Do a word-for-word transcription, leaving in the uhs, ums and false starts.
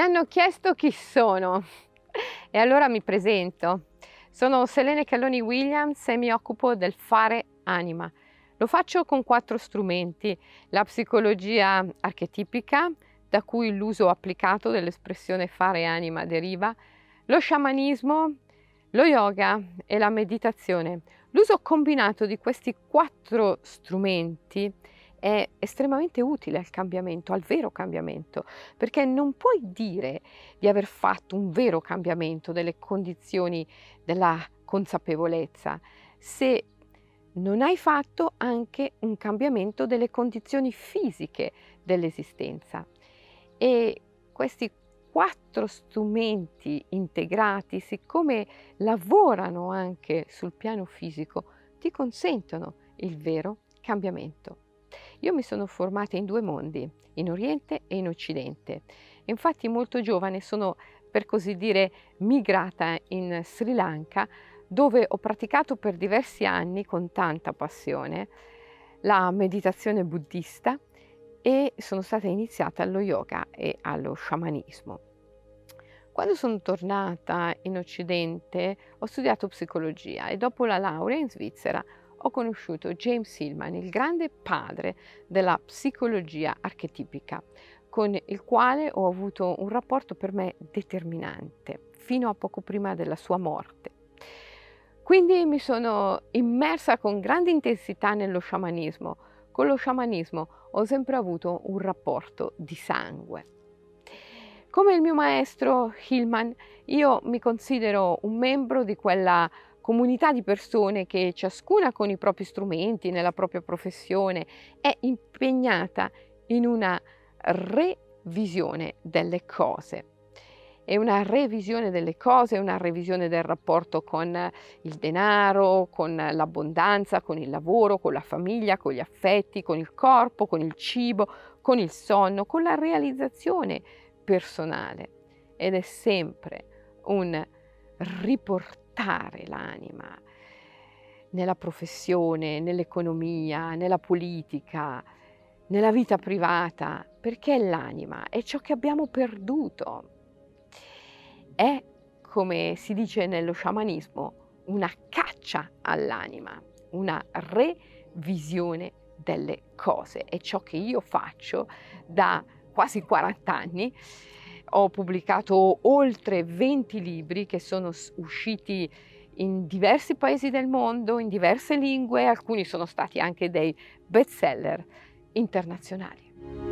Mi hanno chiesto chi sono e allora mi presento. Sono Selene Calloni Williams e mi occupo del fare anima. Lo faccio con quattro strumenti: la psicologia archetipica, da cui l'uso applicato dell'espressione fare anima deriva, lo sciamanismo, lo yoga e la meditazione. L'uso combinato di questi quattro strumenti è estremamente utile al cambiamento, al vero cambiamento, perché non puoi dire di aver fatto un vero cambiamento delle condizioni della consapevolezza se non hai fatto anche un cambiamento delle condizioni fisiche dell'esistenza. E questi quattro strumenti integrati, siccome lavorano anche sul piano fisico, ti consentono il vero cambiamento. Io mi sono formata in due mondi, in Oriente e in Occidente. Infatti molto giovane sono, per così dire, migrata in Sri Lanka, dove ho praticato per diversi anni con tanta passione la meditazione buddista e sono stata iniziata allo yoga e allo sciamanismo. Quando sono tornata in Occidente ho studiato psicologia e dopo la laurea in Svizzera ho conosciuto James Hillman, il grande padre della psicologia archetipica, con il quale ho avuto un rapporto per me determinante, fino a poco prima della sua morte. Quindi mi sono immersa con grande intensità nello sciamanismo. Con lo sciamanismo ho sempre avuto un rapporto di sangue. Come il mio maestro Hillman, io mi considero un membro di quella comunità di persone che, ciascuna con i propri strumenti, nella propria professione, è impegnata in una revisione delle cose. E una revisione delle cose, una revisione del rapporto con il denaro, con l'abbondanza, con il lavoro, con la famiglia, con gli affetti, con il corpo, con il cibo, con il sonno, con la realizzazione personale. Ed è sempre un riportare l'anima nella professione, nell'economia, nella politica, nella vita privata, perché l'anima è ciò che abbiamo perduto. È, come si dice nello sciamanismo, una caccia all'anima, una revisione delle cose. È ciò che io faccio da quasi quaranta anni. Ho pubblicato oltre venti libri che sono usciti in diversi paesi del mondo, in diverse lingue, alcuni sono stati anche dei bestseller internazionali.